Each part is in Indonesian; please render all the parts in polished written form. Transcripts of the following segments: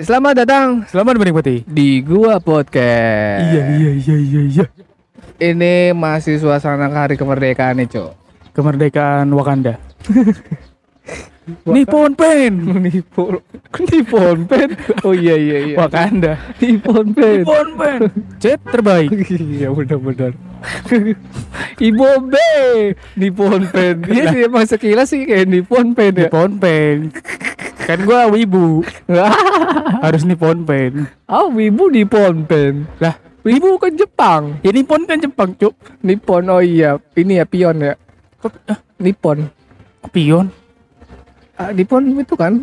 Oke, selamat datang, selamat menikmati di Gua Podcast. Iya. Ini masih suasana hari kemerdekaan nih, Cok. Kemerdekaan Wakanda. Nippon Pen. Nippon Pen. Oh iya. Wakanda. Nippon Pen. Cet terbaik. Iya, benar. Ibobe. Nippon Pen. Iya sih, emang sekilas sih kayak Nippon Pen ya. Nippon Pen. Kan gue wibu. Harus Nippon Pen. Ah, wibu Nippon Pen. Lah, wibu kan Jepang. Ya Nippon kan Jepang, Cuk. Nippon, oh iya. Ini ya pion ya. Nippon. Pion? Nippon itu kan.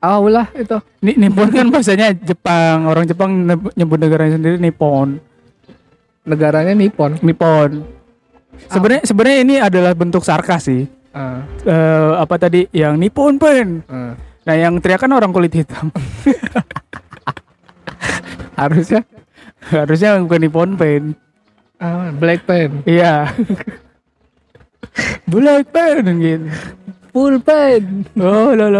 Aulah itu. Nippon kan bahasanya Jepang. Orang Jepang nyebut negaranya sendiri Nippon. Negaranya Nippon. Nippon. Sebenarnya ini adalah bentuk sarkas sih. Apa tadi yang Nippon Pen? Nah, yang teriakan orang kulit hitam. harusnya bukan Nippon Pen. Black Pen. Iya. Black Pen gitu. Full Pen. Oh, lo.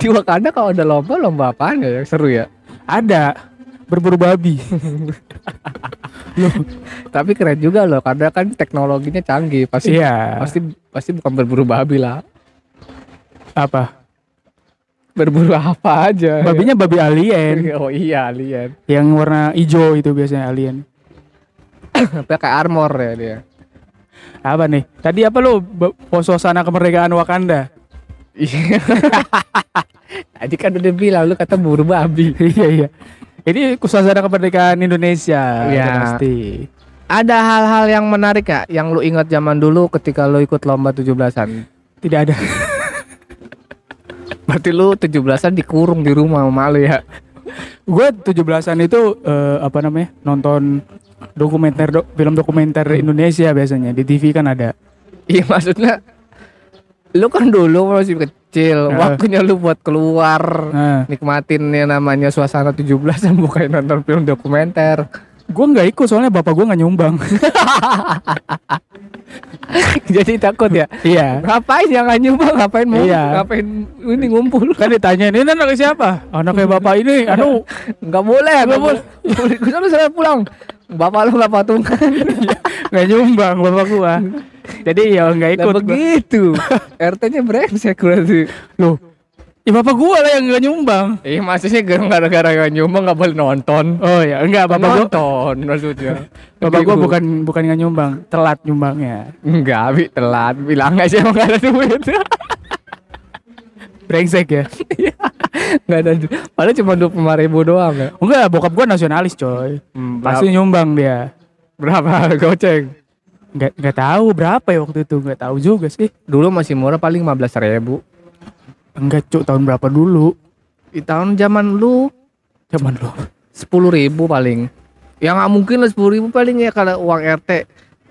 Di Wakanda kalau ada lomba apaan ya yang seru ya? Ada. Berburu babi. Loh, tapi keren juga loh karena kan teknologinya canggih, pasti yeah. pasti bukan berburu babi lah. Apa? Berburu apa aja? Babinya ya? Babi alien. Oh iya, alien. Yang warna hijau itu biasanya alien. Pakai armor ya dia. Apa nih? Tadi apa lo? Suasana kemerdekaan Wakanda. Iya. Tadi kan udah bilang lu kata buru babi. Iya. Ini suasana kemerdekaan Indonesia ya. Pasti. Ada hal-hal yang menarik ya yang lu ingat zaman dulu ketika lu ikut lomba 17-an? Tidak ada. Berarti lu 17-an dikurung di rumah sama lu ya? Gue 17-an itu nonton dokumenter, film dokumenter Indonesia biasanya di TV kan ada. Iya maksudnya lu kan dulu masih kecil, waktunya lu buat keluar, nikmatin yang namanya suasana 17-an, bukan nonton film dokumenter. Gue nggak ikut soalnya bapak gue nggak nyumbang. Jadi takut ya. Iya. Ngapain yang nggak nyumbang? Ngapain mau? Iya. Ngapain ini ngumpul? Kan ditanya ini anaknya siapa? Anaknya bapak ini. Aduh, nggak boleh. Gue selalu pulang. Bapak lu nggak patungan, nggak nyumbang bapak gua. Jadi ya nggak ikut. Nah, begitu. RT-nya brengsek berarti. Loh, ya bapak gua lah yang nggak nyumbang. Iya maksudnya gara-gara nggak nyumbang nggak boleh nonton. Oh ya, enggak bapak gua nonton maksudnya. Bapak gua bukan nggak nyumbang, telat nyumbangnya. Enggak, Abi telat. Bilang aja nggak ada duit. Brengsek ya. Nggak ada, padahal cuma 25.000 doang ya. Enggak, bokap gue nasionalis coy. Pasti nyumbang dia. Berapa goceng? Nggak tahu berapa ya waktu itu, nggak tahu juga sih. Dulu masih murah paling 15.000. Enggak cuk, tahun berapa dulu? Di tahun zaman lu 10.000 paling. Ya nggak mungkin lah 10.000 paling ya kalau uang RT.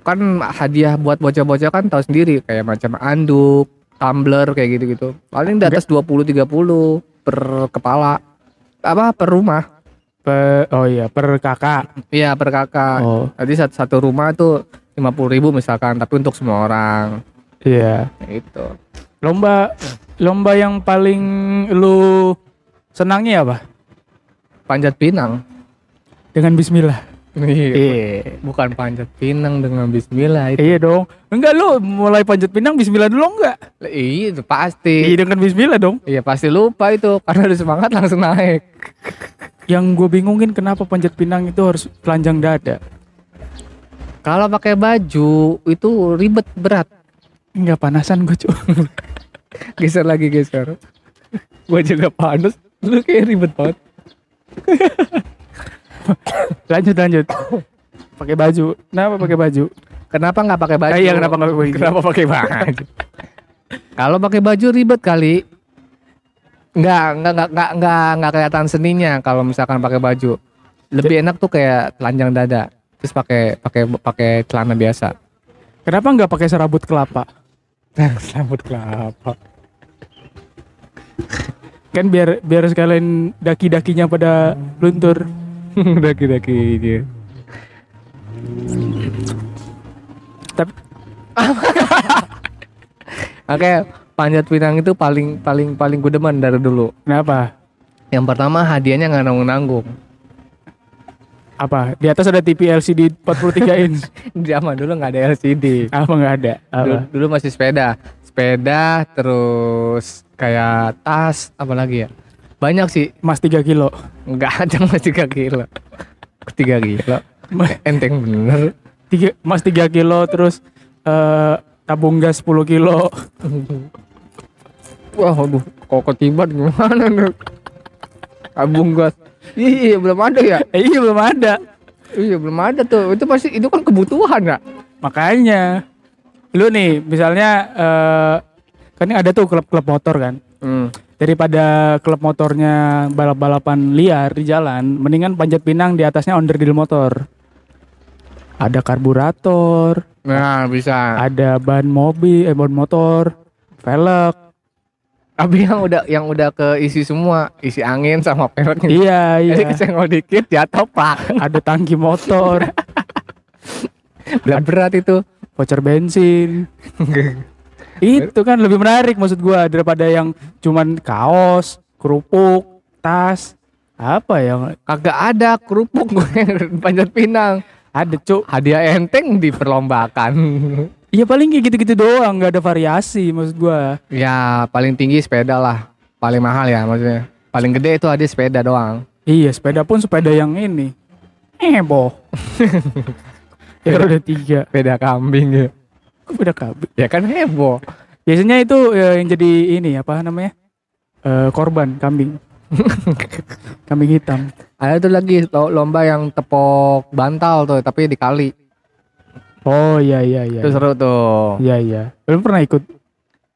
Kan hadiah buat bocah-bocah kan tahu sendiri kayak macam anduk, tumbler kayak gitu-gitu. Paling di atas 20-30 per kepala. Apa per rumah? Per kakak. Iya, per kakak. Oh. Jadi satu rumah tuh 50.000 misalkan, tapi untuk semua orang. Iya, itu. Lomba yang paling lu senangi apa? Panjat pinang dengan bismillah. Iya, bukan panjat pinang dengan bismillah itu. Iya dong. Enggak, lu mulai panjat pinang bismillah dulu enggak? Iya, itu pasti. Iya, dengan bismillah dong. Iya, pasti lupa itu karena udah semangat langsung naik. Yang gue bingungin kenapa panjat pinang itu harus telanjang dada? Kalau pakai baju itu ribet, berat. Enggak, panasan gue cuy. Geser. Gue juga panas. Lu kayak ribet banget. lanjut pakai baju. Kenapa nggak pakai baju? Kalau pakai baju ribet kali, nggak kelihatan seninya. Kalau misalkan pakai baju lebih enak tuh kayak telanjang dada terus pakai celana biasa. Kenapa nggak pakai serabut kelapa? Serabut kelapa kan biar sekalian daki-dakinya pada luntur. Daki-daki dia. Tapi oke, panjat pinang itu paling gue demen dari dulu. Kenapa? Yang pertama hadiahnya nggak nanggung-nanggung. Apa? Di atas ada TV LCD 43 inch. Zaman dulu nggak ada LCD. Apa nggak ada? Apa? Dulu masih sepeda, terus kayak tas, apalagi ya? Banyak sih. Mas 3 kilo. Enggak ada mas 3 kilo. 3 kilo. Enteng bener. Mas 3 kilo terus tabung gas 10 kilo. Wah, aduh, kok ketiban gimana nih? Tabung gas. Iya, belum ada ya? Iya, belum ada. Iya, belum ada tuh. Itu pasti itu kan kebutuhan ya. Makanya. Lu nih, misalnya kan ini ada tuh klub-klub motor kan. Daripada klub motornya balap-balapan liar di jalan, mendingan panjat pinang di atasnya onderdil motor. Ada karburator. Nah, bisa. Ada ban mobil, ban motor, velg. Tapi yang udah keisi semua, isi angin sama peleknya. Iya. Jadi kesenggol dikit jatuh, Pak. Ada tangki motor. Berat itu. Voucher bensin. Itu kan lebih menarik maksud gua daripada yang cuman kaos, kerupuk, tas, apa yang kagak ada kerupuk gue panjat pinang. Ada cuk, hadiah enteng diperlombakan. Iya paling kayak gitu-gitu doang, nggak ada variasi maksud gua. Ya paling tinggi sepeda lah, paling mahal ya maksudnya. Paling gede itu ada sepeda doang. Iya sepeda pun sepeda yang ini, boh. Ya udah 3 sepeda kambing ya. Kok beda kabel? Ya kan heboh. Biasanya itu yang jadi ini apa namanya? Korban kambing. Kambing hitam. Ada tuh lagi lomba yang tepok bantal tuh tapi di kali. Oh iya. Itu seru tuh. Iya. Belum pernah ikut.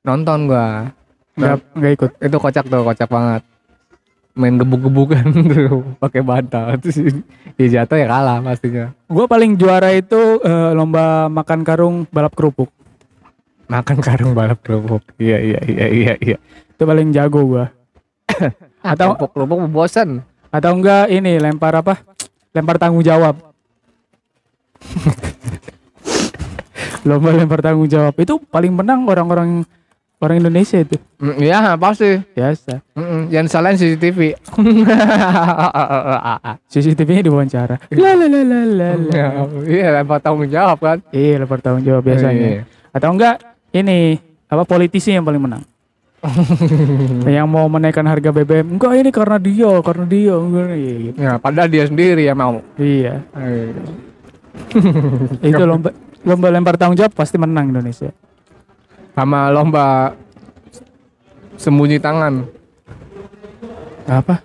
Nonton gua. Enggak ikut. Itu kocak banget. Main gebuk-gebukan tuh pakai bantal. Terus dia jatuh ya kalah pastinya. Gue paling juara itu lomba makan karung balap kerupuk. Makan karung balap kerupuk. Iya. Itu paling jago gue. Atau kerupuk bosan. Atau enggak ini lempar apa? Lempar tanggung jawab. Lomba lempar tanggung jawab itu paling menang orang Indonesia itu. Iya pasti. Biasa. Yang salahin CCTV. CCTV-nya diwawancara. La. Iya, lempar tanggung jawab kan? Iya, lempar tanggung jawab biasanya. Atau enggak ini apa politisi yang paling menang? Yang mau menaikkan harga BBM. Enggak, ini karena dia. Gitu. Ya, padahal dia sendiri yang mau. Iya. Itu lomba lempar tanggung jawab pasti menang Indonesia. Sama lomba sembunyi tangan. Apa?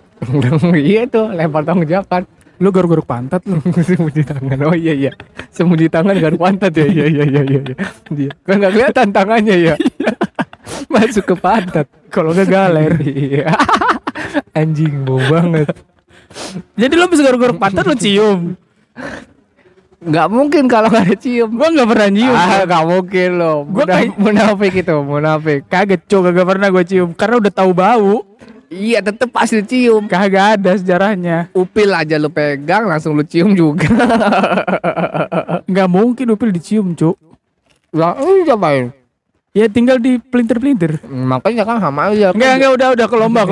Iya tuh, lempar tanggung jawab kan. Lu garuk-garuk pantat lu. Sembunyi tangan. Oh iya. Sembunyi tangan garuk pantat ya. Iya. Kan enggak kelihatan tangannya ya. Masuk ke pantat. Kalau enggak galer. Iya. Anjing bau banget. Jadi lu bisa garuk-garuk pantat lu cium. Nggak mungkin kalau nggak cium. Gue nggak pernah cium. Nggak mungkin loh. Gue munafik. Kaget cuy, nggak pernah gue cium karena udah tahu bau. Iya tetep pasti cium. Kagak ada sejarahnya. Upil aja lu pegang langsung lu cium juga. Nggak mungkin upil dicium cuy. Lah ini cobain. Ya tinggal di pelintir-pelintir. Makanya kan sama aja. Nggak udah ke lomba.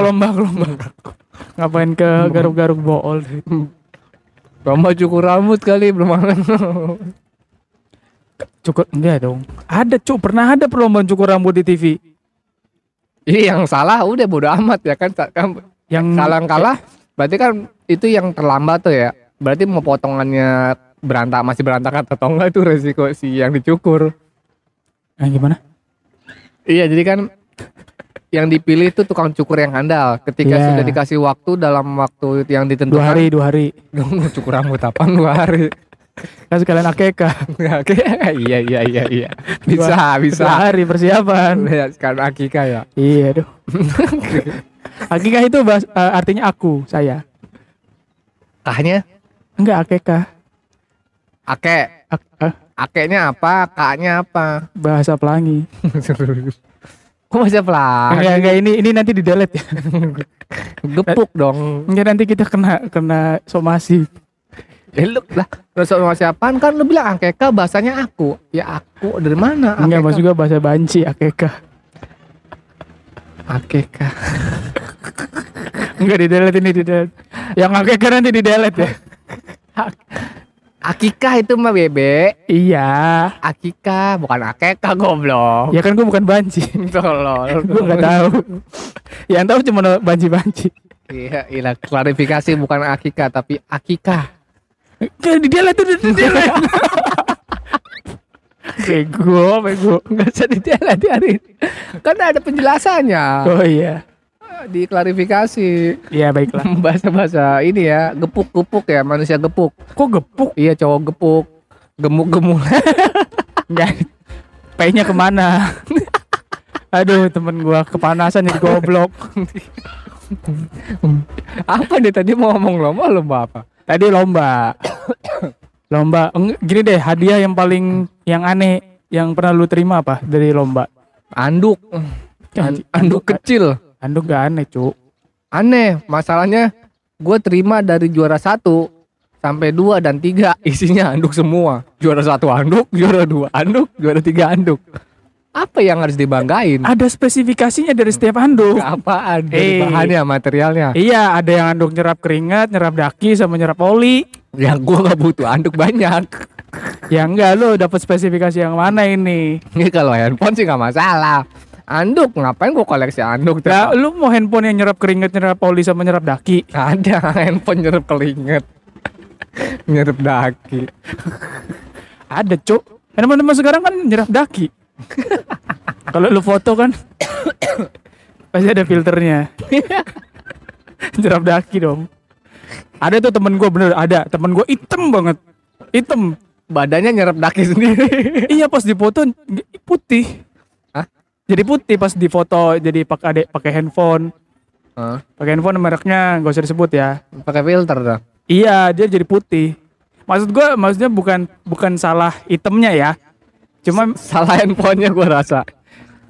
Ngapain ke garuk-garuk bool? Lomba cukur rambut kali belum ada. Cukur enggak dong. Ada cuk, pernah ada perlombaan cukur rambut di TV. Iya yang salah udah bodo amat ya kan. Yang kalah berarti kan itu yang terlambat tuh ya. Berarti mau potongannya masih berantakan atau enggak itu resiko si yang dicukur. Gimana? Iya jadi kan yang dipilih itu tukang cukur yang handal. Ketika sudah dikasih waktu dalam waktu yang ditentukan. Dua hari. Cukur rambut apaan 2 hari? Kan sekalian akeka. Iya. Bisa. 2 hari persiapan. Sekalian akika ya. Iya. Akika itu artinya aku, saya. K-nya? Enggak akeka. Ake. Akenya apa? K-nya apa? Bahasa Pelangi. Kok masih pelan? Enggak ini nanti di delete ya. Gepuk dong. Enggak nanti kita kena somasi. Elok lah. Somasi apaan kan lu bilang akeka bahasanya aku. Ya aku dari mana? Akeka. Enggak masuk gua bahasa banci akeka. Enggak di delete, ini di delete. Yang akikah nanti di delete ya. Akikah itu mah bebe. Iya. Akikah bukan akekah goblok. Ya kan gue bukan banci. Tolol. Gue nggak tahu. Yang tahu cuma banci-banci. Iya, ilah klarifikasi bukan akikah tapi akikah. Di delete tuh di delete. Bego, nggak usah didelete hari ini. Kan ada penjelasannya. Oh iya. Diklarifikasi. Iya baiklah. Bahasa-bahasa ini ya, gepuk-gepuk ya, manusia gepuk. Kok gepuk? Iya, cowok gepuk. Gemuk-gemuk. Enggak. P-nya kemana? Aduh, temen gua kepanasan jadi goblok. Apa deh tadi mau ngomong lomba apa? Tadi lomba. Lomba. Gini deh, hadiah yang paling yang aneh yang pernah lu terima apa dari lomba? Anduk. Anduk kecil. Anduk gak aneh cu. Aneh. Masalahnya gue terima dari juara 1 sampai 2 dan 3 isinya anduk semua. Juara 1 anduk, juara 2 anduk, juara 3 anduk. Apa yang harus dibanggain? Ada spesifikasinya dari setiap anduk. Apaan? Dari bahannya, materialnya. Iya, ada yang anduk nyerap keringat, nyerap daki, sama nyerap oli. Ya gue gak butuh anduk banyak. Ya enggak, lo dapet spesifikasi yang mana ini? Ini kalau handphone sih gak masalah. Anduk, ngapain gua koleksi anduk? Nah, lu mau handphone yang nyerap keringet, nyerap oli, sama nyerap daki? Ada handphone nyerap keringet, nyerap daki. Ada cuk. Handphone sekarang kan nyerap daki. Kalau lu foto kan pasti ada filternya. Nyerap daki dong. Ada tuh temen gua, bener ada. Temen gua hitam banget, hitam. Badannya nyerap daki sendiri. Iya, pas dipoto putih. Jadi putih pas difoto, jadi pakai handphone. Pakai handphone mereknya enggak usah disebut ya. Pakai filter dah. Iya, dia jadi putih. Maksud gua maksudnya bukan salah itemnya ya. Cuma salah handphonenya gua rasa.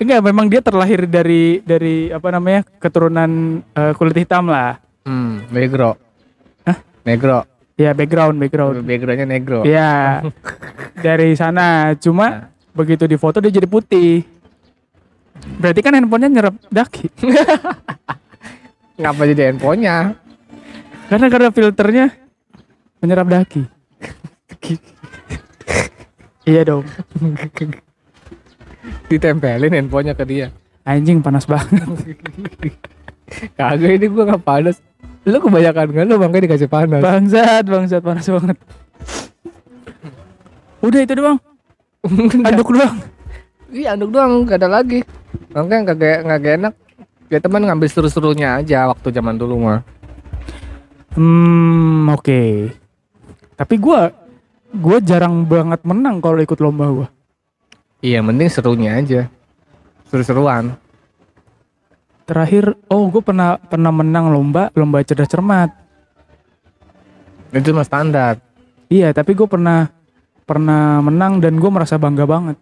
Enggak, memang dia terlahir dari apa namanya? Keturunan kulit hitam lah. Negro. Hah? Negro. Iya, background. Backgroundnya negro. Iya. Dari sana. Cuma begitu difoto dia jadi putih. Berarti kan handphonenya nyerap daki. Ngapa jadi handphonenya? Karena filternya menyerap daki. Iya dong. Ditempelin handphonenya ke dia. Anjing panas banget. Kagak, ini gue gak panas. Lu kebanyakan gak, lu bangkai dikasih panas. Bangsat panas banget. Udah itu doang. Anduk doang. Iya, anduk doang, gak ada lagi. Makanya kagak enak. Ya teman ngambil seru-serunya aja waktu zaman dulu mah. Oke. Tapi gue jarang banget menang kalau ikut lomba gue. Iya, mending serunya aja. Seru-seruan. Terakhir, gue pernah menang lomba cerdas cermat. Itu mah standar. Iya, tapi gue pernah menang dan gue merasa bangga banget.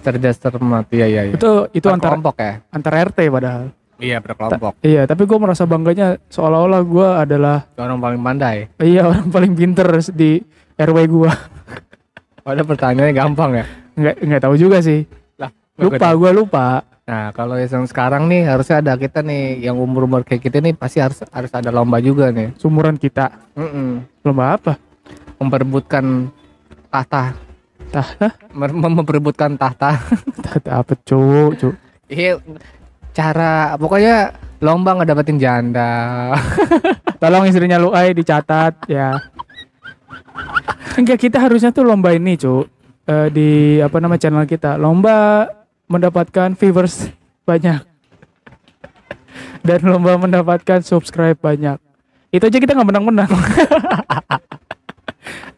Cerdas cermat, iya. Itu antar kelompok ya? Antar RT padahal. Iya, berkelompok. Iya, tapi gue merasa bangganya seolah-olah gue adalah orang paling pandai. Iya, orang paling pinter di RW gue. Padahal pertanyaannya gampang ya? Enggak tahu juga sih. Lah, gue lupa. Nah, kalau yang sekarang nih harusnya ada kita nih, yang umur kayak kita nih pasti harus ada lomba juga nih. Seumuran kita. Lomba apa? Memperebutkan tahta. Memperebutkan tahta. Tahta apa cu? Iya, cara pokoknya lomba ngedapetin janda. Tolong istrinya Luai dicatat ya. Enggak, kita harusnya tuh lomba ini cu, di apa nama channel kita, lomba mendapatkan viewers banyak dan lomba mendapatkan subscribe banyak. Itu aja kita nggak menang-menang.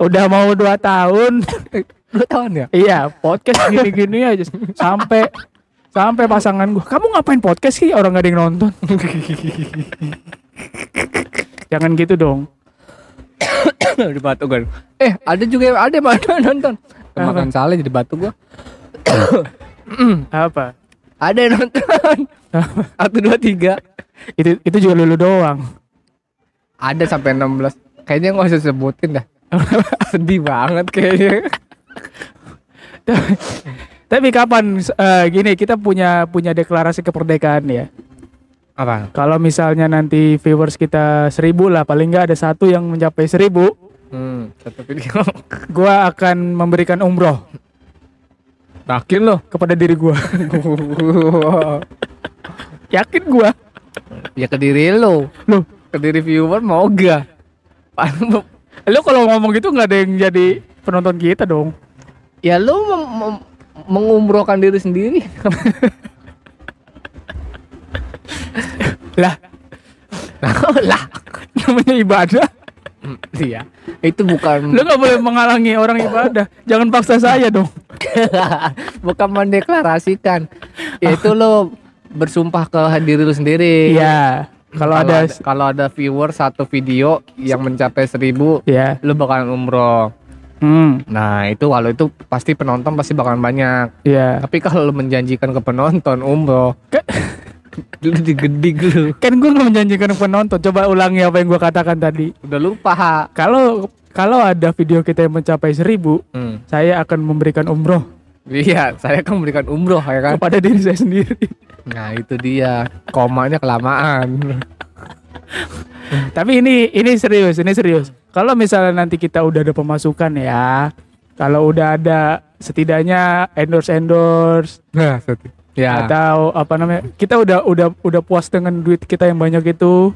Udah mau 2 tahun. 2 tahun ya? Iya, podcast gini-gini aja. Sampai pasangan gue, kamu ngapain podcast sih, orang gak ada yang nonton. Jangan gitu dong. Jadi batu gue. Ada juga yang ada yang nonton. Makan saleh jadi batu gue. Apa? Ada yang nonton. 1, 2, 3. Itu juga lulu doang. Ada sampai 16. Kayaknya gak usah sebutin dah. Sedih banget kayaknya. Tapi kapan gini kita punya deklarasi kemerdekaan ya? Apa? Kalau misalnya nanti viewers kita 1000 lah, paling nggak ada satu yang mencapai 1000. Satu video. Gua akan memberikan umroh. Yakin loh kepada diri gua. Yakin gua. Ya ke diri lo, ke diri viewer mau gak? Lo kalau ngomong gitu nggak ada yang jadi penonton kita dong. Ya lo mengumrohkan diri sendiri. lah namanya ibadah. Iya, itu bukan. Lo nggak boleh menghalangi orang ibadah. Jangan paksa saya dong. Bukan mendeklarasikan. Yaitu lo bersumpah ke diri lo sendiri. Iya. Kalau ada viewer satu video yang mencapai 1000, yeah, lo bakalan umroh. Nah itu walau itu pasti penonton pasti bakalan banyak. Iya. Yeah. Tapi kalau lo menjanjikan ke penonton umroh, lu digedig lu. Kan gue nggak menjanjikan penonton. Coba ulangi apa yang gue katakan tadi. Udah lupa. Kalau ada video kita yang mencapai 1000, saya akan memberikan umroh. Iya, saya akan memberikan umroh, ya kan? Kepada diri saya sendiri. Nah itu dia. Komanya kelamaan. Tapi ini serius, ini serius. Kalau misalnya nanti kita udah ada pemasukan ya, kalau udah ada setidaknya endorse. Nah, ya. Atau apa namanya, kita udah puas dengan duit kita yang banyak itu.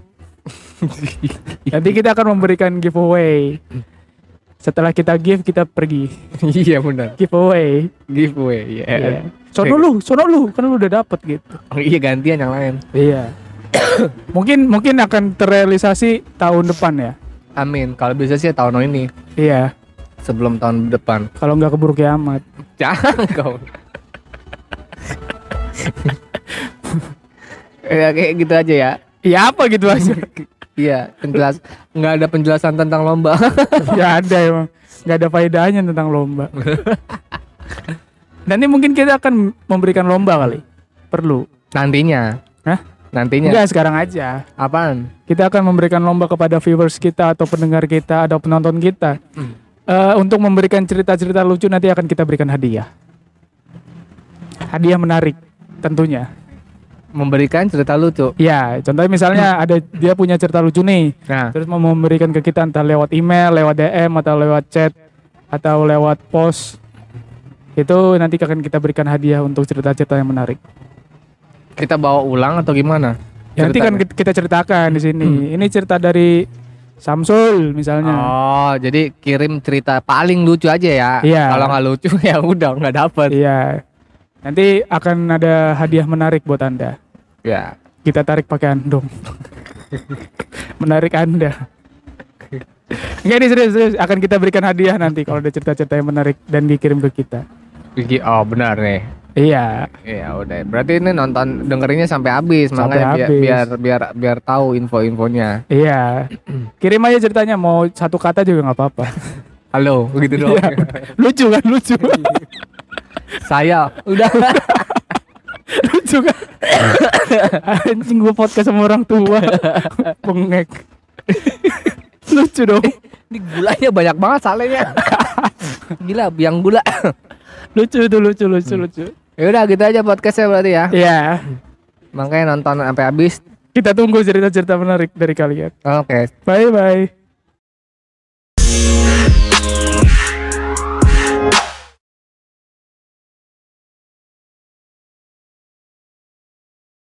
Nanti kita akan memberikan giveaway. Setelah kita give, kita pergi. Iya benar. Giveaway yeah. Sono lu kan lu udah dapet gitu. Oh, iya, gantian yang lain. Iya. Mungkin akan terrealisasi tahun depan ya. Amin, kalau bisa sih tahun ini. Iya. Sebelum tahun depan. Kalau gak keburu kiamat. Jangan kau. Ya kayak gitu aja ya. Iya apa gitu aja. Iya nggak ada penjelasan tentang lomba. Nggak ada emang. Nggak ada faedahnya tentang lomba. Nanti mungkin kita akan memberikan lomba kali. Perlu. Nantinya. Hah? Nantinya. Enggak, sekarang aja. Apaan? Kita akan memberikan lomba kepada viewers kita atau pendengar kita atau penonton kita. Untuk memberikan cerita-cerita lucu, nanti akan kita berikan hadiah. Hadiah menarik tentunya. Memberikan cerita lucu. Ya, contohnya misalnya ada dia punya cerita lucu nih. Nah. Terus mau memberikan ke kita entah lewat email, lewat DM atau lewat chat atau lewat post. Itu nanti akan kita berikan hadiah untuk cerita-cerita yang menarik. Kita bawa ulang atau gimana? Ya, nanti kan kita ceritakan di sini. Ini cerita dari Samsul misalnya. Oh, jadi kirim cerita paling lucu aja ya. Iya. Kalau nggak lucu ya udah nggak dapet. Iya. Nanti akan ada hadiah menarik buat Anda. Ya. Kita tarik pakai andong. Menarik Anda. Enggak, ini serius. Akan kita berikan hadiah nanti kalau ada cerita-cerita yang menarik dan dikirim ke kita. Oh benar nih. Iya. Iya udah. Berarti ini nonton dengerinnya sampai habis, makanya biar tahu info-infonya. Iya. Kirim aja ceritanya, mau satu kata juga nggak apa-apa. Halo, begitu doang. Iya. Lucu kan, lucu. Saya udah. Lucu kan. Anjing, gue podcast sama orang tua. Pengek. Lucu dong. Ini gulanya banyak banget salenya. Gila, biang gula. Lucu tuh, lucu. Ya udah gitu aja podcastnya berarti ya. Iya. Makanya nonton sampai habis. Kita tunggu cerita-cerita menarik dari kalian. Oke. Bye bye.